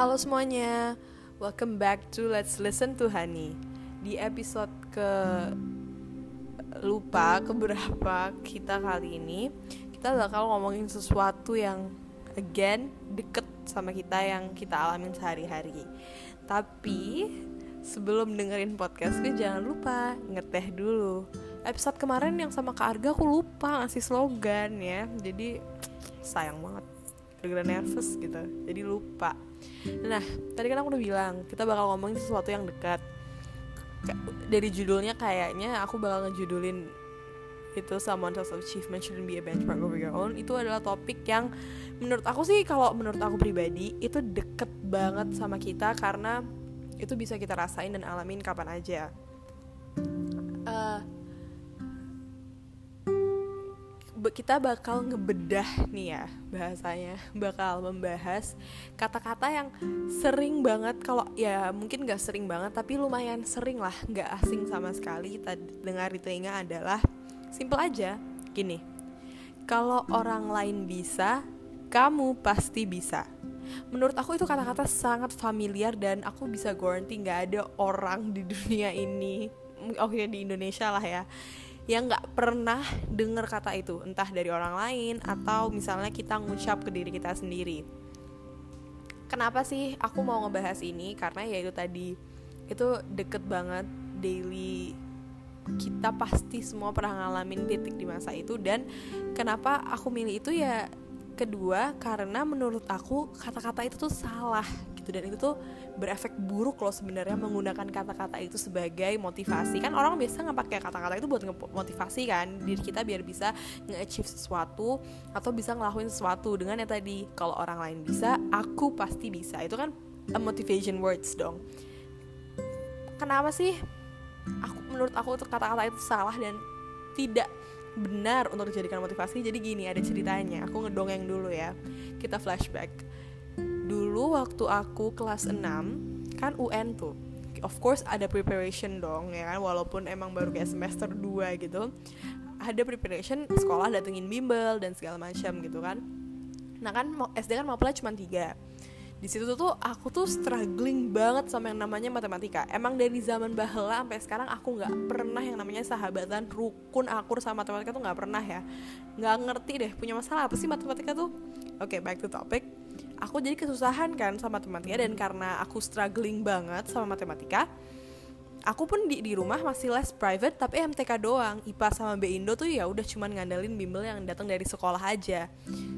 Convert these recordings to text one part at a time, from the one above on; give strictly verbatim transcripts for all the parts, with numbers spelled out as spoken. Halo semuanya, welcome back to Let's Listen to Hani. Di episode ke lupa keberapa kita kali ini, kita bakal ngomongin sesuatu yang again deket sama kita yang kita alamin sehari-hari. Tapi sebelum dengerin podcastku jangan lupa ngeteh dulu. Episode kemarin yang sama Kak Arga aku lupa ngasih slogan ya, jadi sayang banget. Gara-gara nervous gitu, jadi lupa. Nah, tadi kan aku udah bilang kita bakal ngomongin sesuatu yang dekat. Dari judulnya kayaknya aku bakal ngejudulin itu someone else's achievement shouldn't be a benchmark over your own. Itu adalah topik yang menurut aku sih, kalau menurut aku pribadi itu deket banget sama kita, karena itu bisa kita rasain dan alamin kapan aja. uh, Kita bakal ngebedah nih ya, bahasanya bakal membahas kata-kata yang sering banget, kalau ya mungkin gak sering banget tapi lumayan sering lah, gak asing sama sekali kita dengar di telinga. Adalah simple aja, gini: kalau orang lain bisa, kamu pasti bisa. Menurut aku itu kata-kata sangat familiar, dan aku bisa guarantee gak ada orang di dunia ini, oke di Indonesia lah ya, yang gak pernah dengar kata itu, entah dari orang lain atau misalnya kita ngucap ke diri kita sendiri. Kenapa sih aku mau ngebahas ini? Karena ya itu tadi, itu deket banget daily. Kita pasti semua pernah ngalamin titik di masa itu. Dan kenapa aku milih itu ya, kedua, karena menurut aku kata-kata itu tuh salah gitu, dan itu tuh berefek buruk loh sebenarnya menggunakan kata-kata itu sebagai motivasi. Kan orang biasa ngepakai kata-kata itu buat ngemotivasi kan diri kita biar bisa nge-achieve sesuatu atau bisa ngelakuin sesuatu. Dengan yang tadi, kalau orang lain bisa, aku pasti bisa, itu kan a motivation words dong. Kenapa sih aku, menurut aku kata-kata itu salah dan tidak benar untuk dijadikan motivasi? Jadi gini, ada ceritanya. Aku ngedongeng dulu ya, kita flashback. Dulu waktu aku kelas enam, kan U N tuh, of course ada preparation dong ya kan, walaupun emang baru kayak semester dua gitu. Ada preparation, sekolah datengin bimbel dan segala macam gitu kan. Nah kan S D kan mapelnya cuma tiga. Di situ tuh aku tuh struggling banget sama yang namanya matematika. Emang dari zaman baheula sampai sekarang aku nggak pernah yang namanya sahabatan, rukun, akur sama matematika tuh nggak pernah ya. Nggak ngerti deh punya masalah apa sih matematika tuh. Oke, okay, back to topic. Aku jadi kesusahan kan sama matematika, dan karena aku struggling banget sama matematika, aku pun di di rumah masih les private tapi M T K doang. I P A sama B Indo tuh ya udah cuman ngandelin bimbel yang datang dari sekolah aja.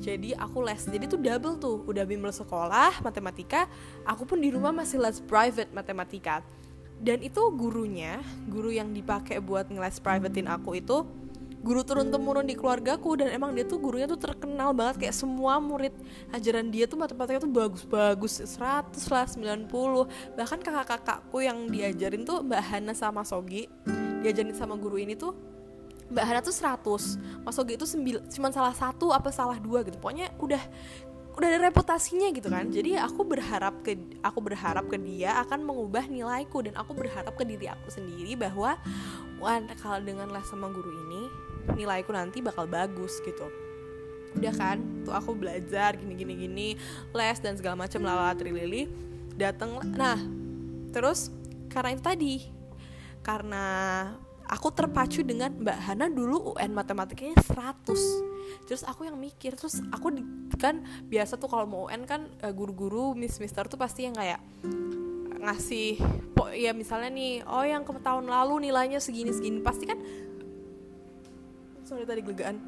Jadi aku les, jadi tuh double tuh, udah bimbel sekolah matematika, aku pun di rumah masih les private matematika. Dan itu gurunya, guru yang dipakai buat ngeles privatein aku itu guru turun-temurun di keluargaku, dan emang dia tuh gurunya tuh terkenal banget, kayak semua murid ajaran dia tuh matematika tuh bagus-bagus, seratus lah, sembilan puluh. Bahkan kakak-kakakku yang diajarin tuh Mbak Hana sama Sogi, diajarin sama guru ini tuh Mbak Hana tuh seratus, Mas Sogi itu sembil- cuman salah satu apa salah dua gitu. Pokoknya udah udah ada reputasinya gitu kan. Jadi aku berharap ke aku berharap ke dia akan mengubah nilaiku, dan aku berharap ke diri aku sendiri bahwa wah, kalau dengan les sama guru ini nilaiku nanti bakal bagus gitu. Udah kan, tuh aku belajar gini gini gini, les dan segala macam lala trilili. Datang nah, terus karena itu tadi, karena aku terpacu dengan Mbak Hana, dulu U N matematikanya seratus. Terus aku yang mikir, terus aku di, kan biasa tuh kalau mau U N kan guru-guru, miss-mister tuh pasti yang kayak ngasih po, ya misalnya nih, oh yang ke tahun lalu nilainya segini-segini, pasti kan. Sorry tadi gelegaan.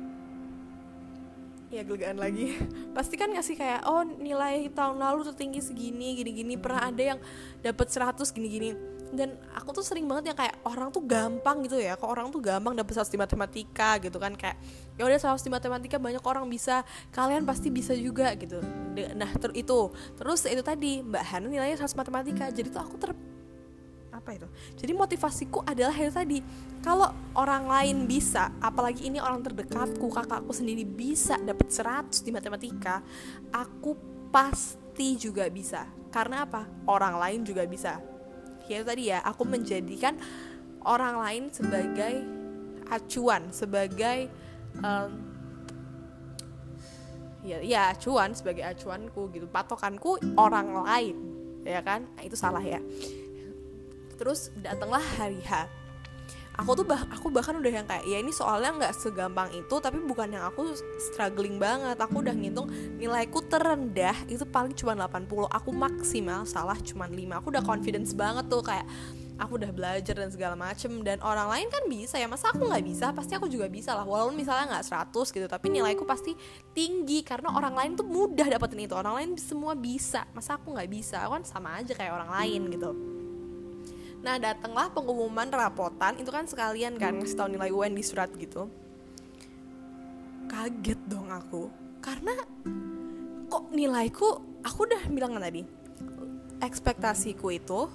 Ya gelegaan lagi. Pasti kan ngasih kayak, oh nilai tahun lalu tuh tinggi segini, gini-gini, pernah ada yang dapat seratus gini-gini. Dan aku tuh sering banget yang kayak orang tuh gampang gitu ya, kok orang tuh gampang dapet seratus di matematika gitu kan, kayak ya udah seratus di matematika banyak orang bisa, kalian pasti bisa juga gitu. Nah ter- itu terus itu tadi Mbak Hana nilainya seratus matematika, jadi tuh aku ter apa itu jadi motivasiku adalah itu tadi, kalau orang lain bisa, apalagi ini orang terdekatku, kakakku sendiri bisa dapet seratus di matematika, aku pasti juga bisa. Karena apa? Orang lain juga bisa. Ya tadi ya, aku menjadikan orang lain sebagai acuan, sebagai um, ya, ya acuan, sebagai acuanku gitu, patokanku orang lain, ya kan? Nah, itu salah ya. Terus datanglah hari H. Aku tuh bah, aku bahkan udah yang kayak, ya ini soalnya nggak segampang itu, tapi bukan yang aku struggling banget. Aku udah ngitung nilaiku terendah itu paling cuma delapan puluh, aku maksimal salah cuma lima. Aku udah confidence banget tuh, kayak aku udah belajar dan segala macem, dan orang lain kan bisa ya, masa aku nggak bisa? Pasti aku juga bisa lah, walaupun misalnya nggak seratus gitu, tapi nilaiku pasti tinggi karena orang lain tuh mudah dapetin itu, orang lain semua bisa, masa aku nggak bisa? Aku kan sama aja kayak orang lain gitu. Nah, datanglah pengumuman rapotan, itu kan sekalian kan ngasih tahu nilai U N di surat gitu. Kaget dong aku, karena kok nilaiku, aku udah bilang kan tadi, ekspektasiku itu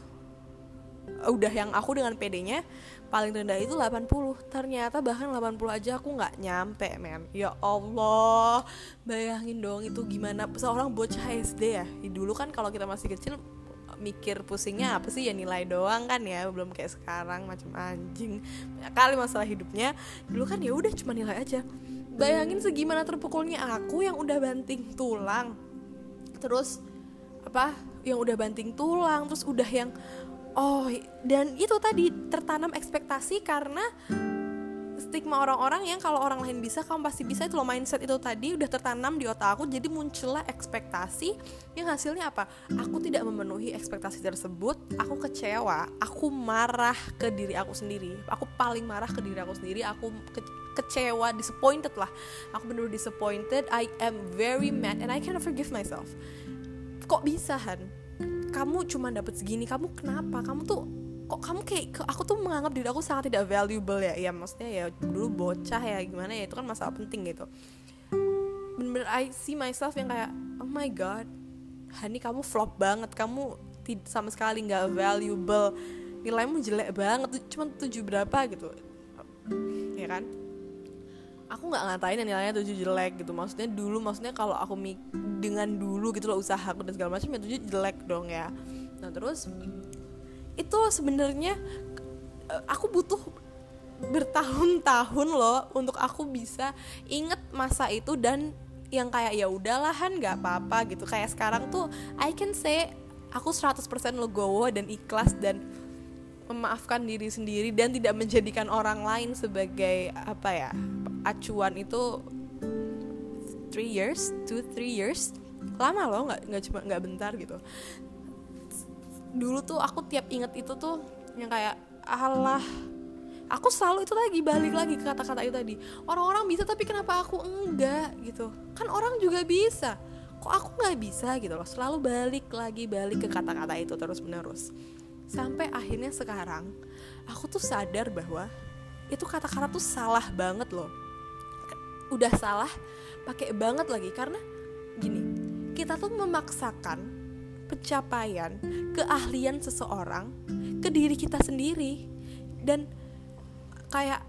udah yang aku dengan P D-nya paling rendah itu delapan puluh. Ternyata bahkan delapan puluh aja aku gak nyampe, men. Ya Allah, bayangin dong itu gimana seorang bocah S D ya. Dulu kan kalau kita masih kecil mikir pusingnya apa sih, ya nilai doang kan ya, belum kayak sekarang macam anjing kali masalah hidupnya. Dulu kan ya udah cuma nilai aja. Bayangin segimana terpukulnya aku yang udah banting tulang, terus apa yang udah banting tulang terus udah yang oh, dan itu tadi tertanam ekspektasi karena stigma orang-orang yang kalau orang lain bisa kamu pasti bisa, itu loh mindset itu tadi udah tertanam di otak aku. Jadi muncullah ekspektasi yang hasilnya apa? Aku tidak memenuhi ekspektasi tersebut, aku kecewa, aku marah ke diri aku sendiri. Aku paling marah ke diri aku sendiri, aku ke- kecewa, disappointed lah. Aku benar-benar disappointed, I am very mad and I cannot forgive myself. Kok bisa, Han? Kamu cuma dapat segini, kamu kenapa? Kamu tuh kok kamu kayak, aku tuh menganggap diri aku sangat tidak valuable ya, ya maksudnya ya dulu bocah ya gimana ya, itu kan masalah penting gitu. Bener-bener I see myself yang kayak, oh my god, Hani kamu flop banget, kamu tid- sama sekali gak valuable, nilaimu jelek banget, cuma tujuh berapa gitu, ya kan. Aku gak ngatain yang nilainya tujuh jelek gitu, maksudnya dulu, maksudnya kalau aku mik- dengan dulu gitu loh usaha aku dan segala macam ya tujuh jelek dong ya. Nah terus itu sebenarnya aku butuh bertahun-tahun loh untuk aku bisa inget masa itu, dan yang kayak ya udahlah Han, nggak apa-apa gitu. Kayak sekarang tuh I can say aku seratus persen legowo dan ikhlas dan memaafkan diri sendiri dan tidak menjadikan orang lain sebagai apa ya acuan. Itu three years two three years lama loh, nggak nggak cuma nggak bentar gitu. Dulu tuh aku tiap inget itu tuh yang kayak, alah, aku selalu itu lagi balik lagi ke kata-kata itu tadi. Orang-orang bisa tapi kenapa aku enggak gitu. Kan orang juga bisa, kok aku gak bisa gitu loh. Selalu balik lagi, balik ke kata-kata itu terus-menerus. Sampai akhirnya sekarang aku tuh sadar bahwa itu kata-kata tuh salah banget loh. Udah salah pakai banget lagi, karena gini, kita tuh memaksakan pencapaian, keahlian seseorang ke diri kita sendiri. Dan kayak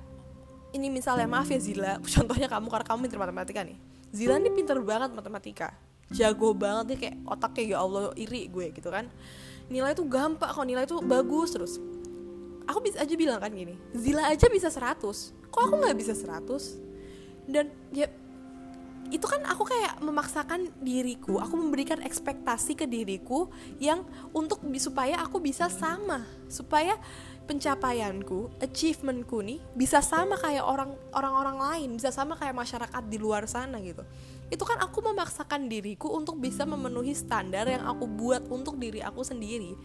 ini misalnya, maaf ya Zila, contohnya kamu karena kamu pinter matematika nih. Zila nih pinter banget matematika, jago banget nih, kayak otaknya ya Allah iri gue gitu kan. Nilai tuh gampang kok, nilai tuh bagus terus. Aku bisa aja bilang kan gini, Zila aja bisa seratus, kok aku gak bisa seratus? Dan ya itu kan aku kayak memaksakan diriku, aku memberikan ekspektasi ke diriku yang untuk supaya aku bisa sama, supaya pencapaianku, achievementku nih bisa sama kayak orang orang-orang lain, bisa sama kayak masyarakat di luar sana gitu. Itu kan aku memaksakan diriku untuk bisa memenuhi standar yang aku buat untuk diri aku sendiri.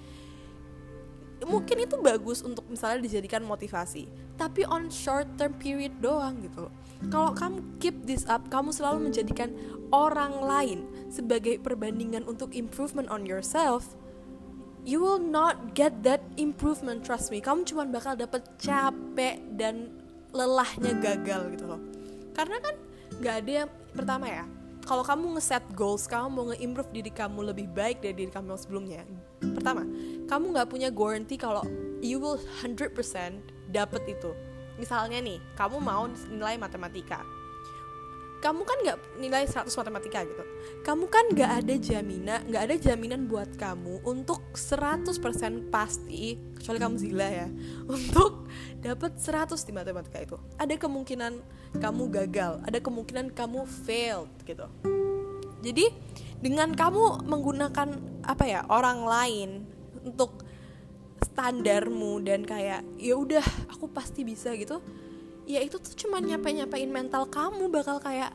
Mungkin itu bagus untuk misalnya dijadikan motivasi, tapi on short term period doang gitu loh. Kalau kamu keep this up, kamu selalu menjadikan orang lain sebagai perbandingan untuk improvement on yourself, you will not get that improvement, trust me. Kamu cuma bakal dapet capek dan lelahnya gagal gitu loh. Karena kan gak ada yang, pertama ya, kalau kamu nge-set goals, kamu mau nge-improve diri kamu lebih baik dari diri kamu yang sebelumnya, pertama, kamu gak punya guarantee kalau you will one hundred percent dapet itu. Misalnya nih, kamu mau nilai matematika, kamu kan gak nilai seratus matematika gitu, kamu kan gak ada jaminan, gak ada jaminan buat kamu untuk seratus persen pasti, kecuali kamu Zila ya, untuk dapet seratus di matematika itu. Ada kemungkinan kamu gagal, ada kemungkinan kamu failed gitu. Jadi dengan kamu menggunakan apa ya orang lain untuk standarmu dan kayak ya udah aku pasti bisa gitu, ya itu tuh cuma nyapa-nyapain mental kamu, bakal kayak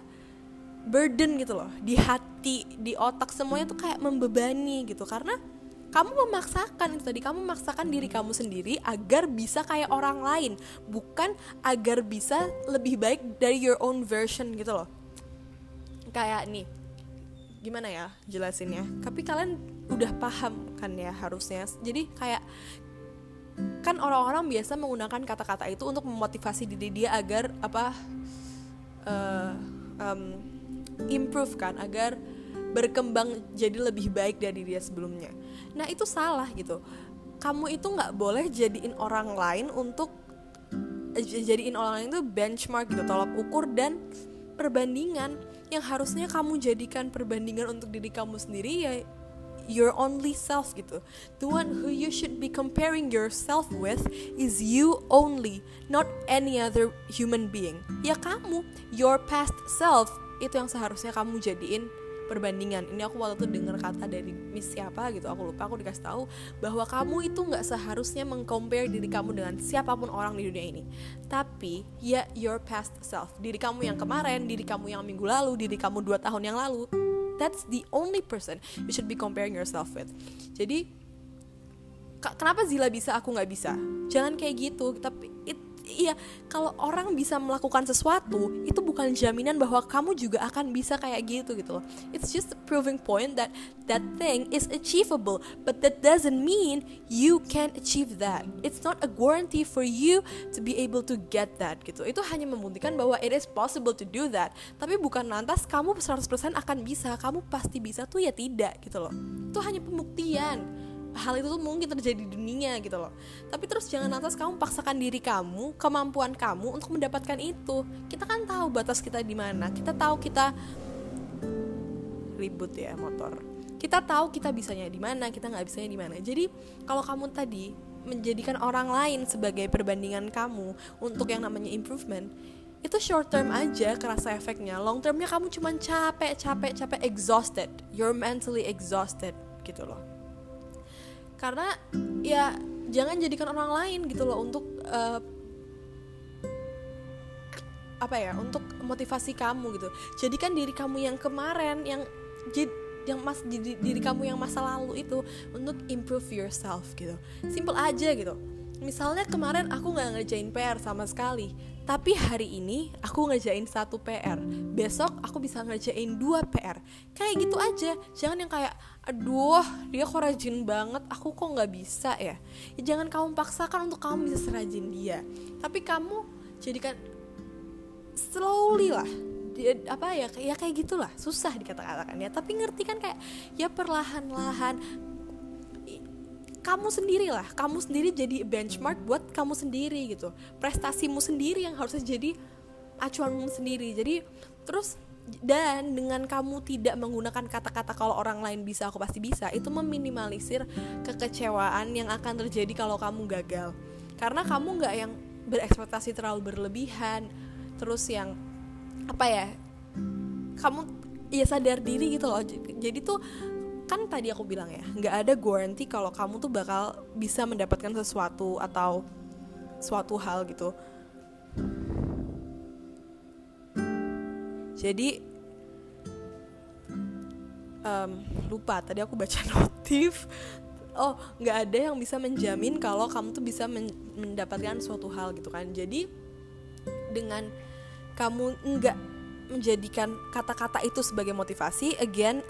burden gitu loh di hati, di otak, semuanya tuh kayak membebani gitu, karena kamu memaksakan itu tadi, kamu memaksakan diri kamu sendiri agar bisa kayak orang lain, bukan agar bisa lebih baik dari your own version gitu loh. Kayak nih, gimana ya jelasinnya? Tapi kalian udah paham kan ya harusnya. Jadi kayak kan orang-orang biasa menggunakan kata-kata itu untuk memotivasi diri dia agar apa uh, um, improve kan, agar berkembang jadi lebih baik dari dia sebelumnya. Nah itu salah gitu. Kamu itu gak boleh jadiin orang lain untuk Jadiin orang lain itu benchmark gitu, tolak ukur dan perbandingan. Yang harusnya kamu jadikan perbandingan untuk diri kamu sendiri ya your only self gitu. The one who you should be comparing yourself with is you only, not any other human being. Ya kamu, your past self, itu yang seharusnya kamu jadiin perbandingan. Ini aku waktu itu dengar kata dari Miss siapa gitu, aku lupa, aku dikasih tahu bahwa kamu itu nggak seharusnya mengcompare diri kamu dengan siapapun orang di dunia ini, tapi ya your past self, diri kamu yang kemarin, diri kamu yang minggu lalu, diri kamu dua tahun yang lalu. That's the only person you should be comparing yourself with. Jadi kenapa Zila bisa aku nggak bisa? Jangan kayak gitu. Tapi it, iya kalau orang bisa melakukan sesuatu itu bukan jaminan bahwa kamu juga akan bisa kayak gitu gitu loh. It's just a proving point that that thing is achievable, but that doesn't mean you can achieve that. It's not a guarantee for you to be able to get that gitu. Itu hanya membuktikan bahwa it is possible to do that, tapi bukan lantas kamu seratus persen akan bisa. Kamu pasti bisa tuh ya tidak gitu loh. Itu hanya pembuktian. Hal itu tuh mungkin terjadi di dunia gitu loh. Tapi terus jangan lantas kamu paksakan diri kamu, kemampuan kamu untuk mendapatkan itu. Kita kan tahu batas kita di mana. Kita tahu kita ribut ya motor. Kita tahu kita bisanya di mana, kita nggak bisanya di mana. Jadi kalau kamu tadi menjadikan orang lain sebagai perbandingan kamu untuk yang namanya improvement, itu short term aja kerasa efeknya. Long termnya kamu cuma capek, capek, capek, exhausted. You're mentally exhausted gitu loh. Karena ya jangan jadikan orang lain gitu loh untuk uh, apa ya untuk motivasi kamu gitu. Jadikan diri kamu yang kemarin, yang yang mas diri, diri kamu yang masa lalu itu untuk improve yourself gitu. Simple aja gitu. Misalnya kemarin aku nggak ngerjain P R sama sekali, tapi hari ini aku ngerjain satu P R, besok aku bisa ngerjain dua P R. Kayak gitu aja, jangan yang kayak, aduh dia kok rajin banget, aku kok nggak bisa ya. Ya jangan kamu paksakan untuk kamu bisa serajin dia, tapi kamu jadikan slowly lah. Dia, apa ya, ya kayak gitulah, susah dikata-katakan ya. Tapi ngerti kan kayak ya perlahan-lahan. Kamu sendirilah, kamu sendiri jadi benchmark buat kamu sendiri gitu. Prestasimu sendiri yang harusnya jadi acuanmu sendiri. Jadi terus dan dengan kamu tidak menggunakan kata-kata kalau orang lain bisa aku pasti bisa, itu meminimalisir kekecewaan yang akan terjadi kalau kamu gagal. Karena kamu nggak yang berekspektasi terlalu berlebihan, terus yang apa ya, kamu ya sadar diri gitu loh. Jadi tuh kan tadi aku bilang ya, nggak ada guarantee kalau kamu tuh bakal bisa mendapatkan sesuatu atau suatu hal gitu. Jadi um, lupa tadi aku baca notif. Oh, nggak ada yang bisa menjamin kalau kamu tuh bisa men- mendapatkan suatu hal gitu kan. Jadi dengan kamu nggak menjadikan kata-kata itu sebagai motivasi, again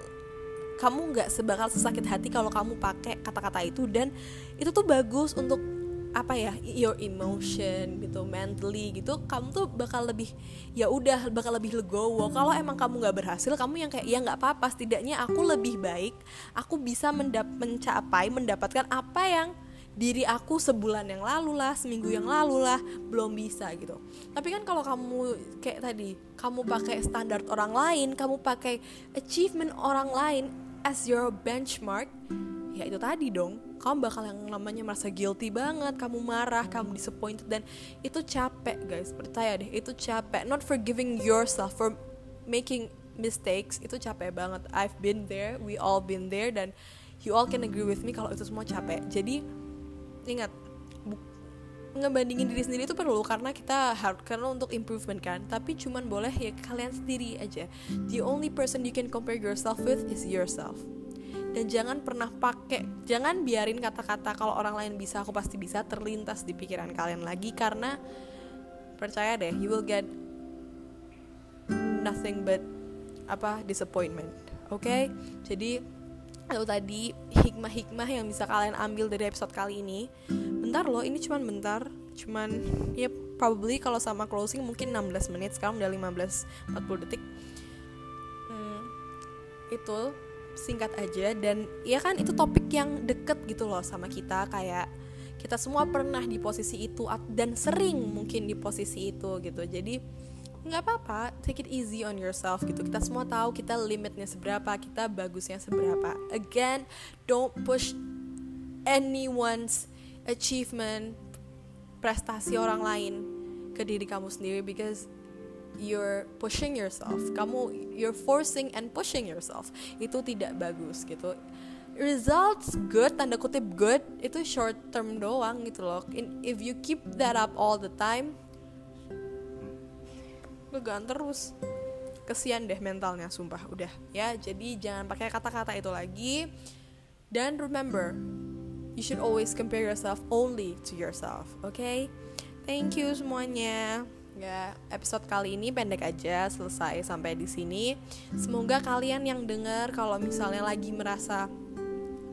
kamu nggak sebakal sesakit hati kalau kamu pakai kata-kata itu, dan itu tuh bagus untuk apa ya your emotion gitu, mentally gitu. Kamu tuh bakal lebih ya udah, bakal lebih legowo. Kalau emang kamu nggak berhasil, kamu yang kayak ya nggak apa-apa, setidaknya aku lebih baik, aku bisa mendap- mencapai mendapatkan apa yang diri aku sebulan yang lalu lah, seminggu yang lalu lah belum bisa gitu. Tapi kan kalau kamu kayak tadi, kamu pakai standar orang lain, kamu pakai achievement orang lain as your benchmark, ya itu tadi dong, kamu bakal yang namanya merasa guilty banget, kamu marah, kamu disappointed, dan itu capek guys, percaya deh, itu capek. Not for giving yourself, for making mistakes itu capek banget. I've been there, we all been there, dan you all can agree with me kalau itu semua capek. Jadi ingat, bu- ngebandingin diri sendiri itu perlu, karena kita hard, karena untuk improvement kan. Tapi cuman boleh ya kalian sendiri aja. The only person you can compare yourself with is yourself. Dan jangan pernah pakai, jangan biarin kata-kata kalau orang lain bisa, aku pasti bisa terlintas di pikiran kalian lagi, karena percaya deh, you will get nothing but apa disappointment. Oke? Okay? Jadi itu tadi hikmah-hikmah yang bisa kalian ambil dari episode kali ini. Bentar loh, ini cuman bentar, cuman ya yep, probably kalau sama closing mungkin enam belas menit, sekarang udah lima belas empat puluh detik. Hmm, itu singkat aja, dan ya kan itu topik yang deket gitu loh sama kita, kayak kita semua pernah di posisi itu dan sering mungkin di posisi itu gitu. Jadi nggak apa-apa, take it easy on yourself gitu. Kita semua tahu kita limitnya seberapa, kita bagusnya seberapa. Again, don't push anyone's achievement, prestasi orang lain ke diri kamu sendiri, because you're pushing yourself. Kamu you're forcing and pushing yourself. Itu tidak bagus gitu. Results good, tanda kutip good, itu short term doang gitu loh. In, if you keep that up all the time, gegan terus. Kesian deh mentalnya, sumpah. Udah ya, jadi jangan pakai kata-kata itu lagi. Dan remember, you should always compare yourself only to yourself. Okay? Thank you semuanya. Ya, episode kali ini pendek aja, selesai sampai di sini. Semoga kalian yang dengar kalau misalnya lagi merasa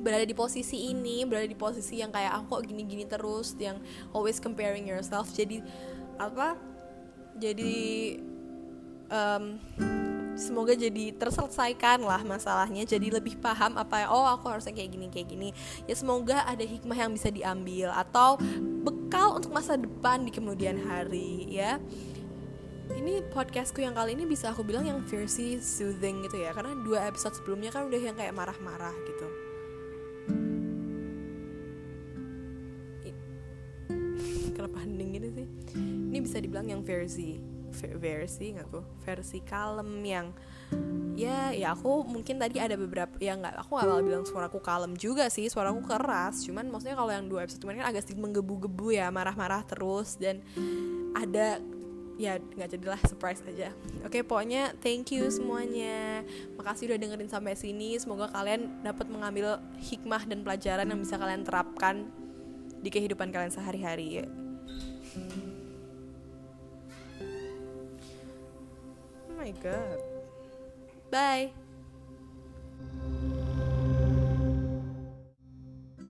berada di posisi ini, berada di posisi yang kayak aku ah, kok gini-gini terus, yang always comparing yourself, jadi apa? Jadi um, semoga jadi terselesaikan lah masalahnya, jadi lebih paham apa, oh aku harusnya kayak gini, kayak gini. Ya semoga ada hikmah yang bisa diambil atau bekal untuk masa depan di kemudian hari ya. Ini podcastku yang kali ini bisa aku bilang yang fiercely soothing gitu ya, karena dua episode sebelumnya kan udah yang kayak marah-marah gitu. Kenapa hening gini sih? Ini bisa dibilang yang fiercely versi nggak tuh versi kalem yang ya ya aku mungkin tadi ada beberapa ya nggak, aku nggak bakal bilang suaraku kalem juga sih, suaraku keras, cuman maksudnya kalau yang dua episode kemarin kan agak sedikit menggebu-gebu ya, marah-marah terus, dan ada ya nggak, jadilah surprise aja. Oke, pokoknya thank you semuanya, makasih udah dengerin sampai sini. Semoga kalian dapat mengambil hikmah dan pelajaran yang bisa kalian terapkan di kehidupan kalian sehari-hari. Oh my god. Bye.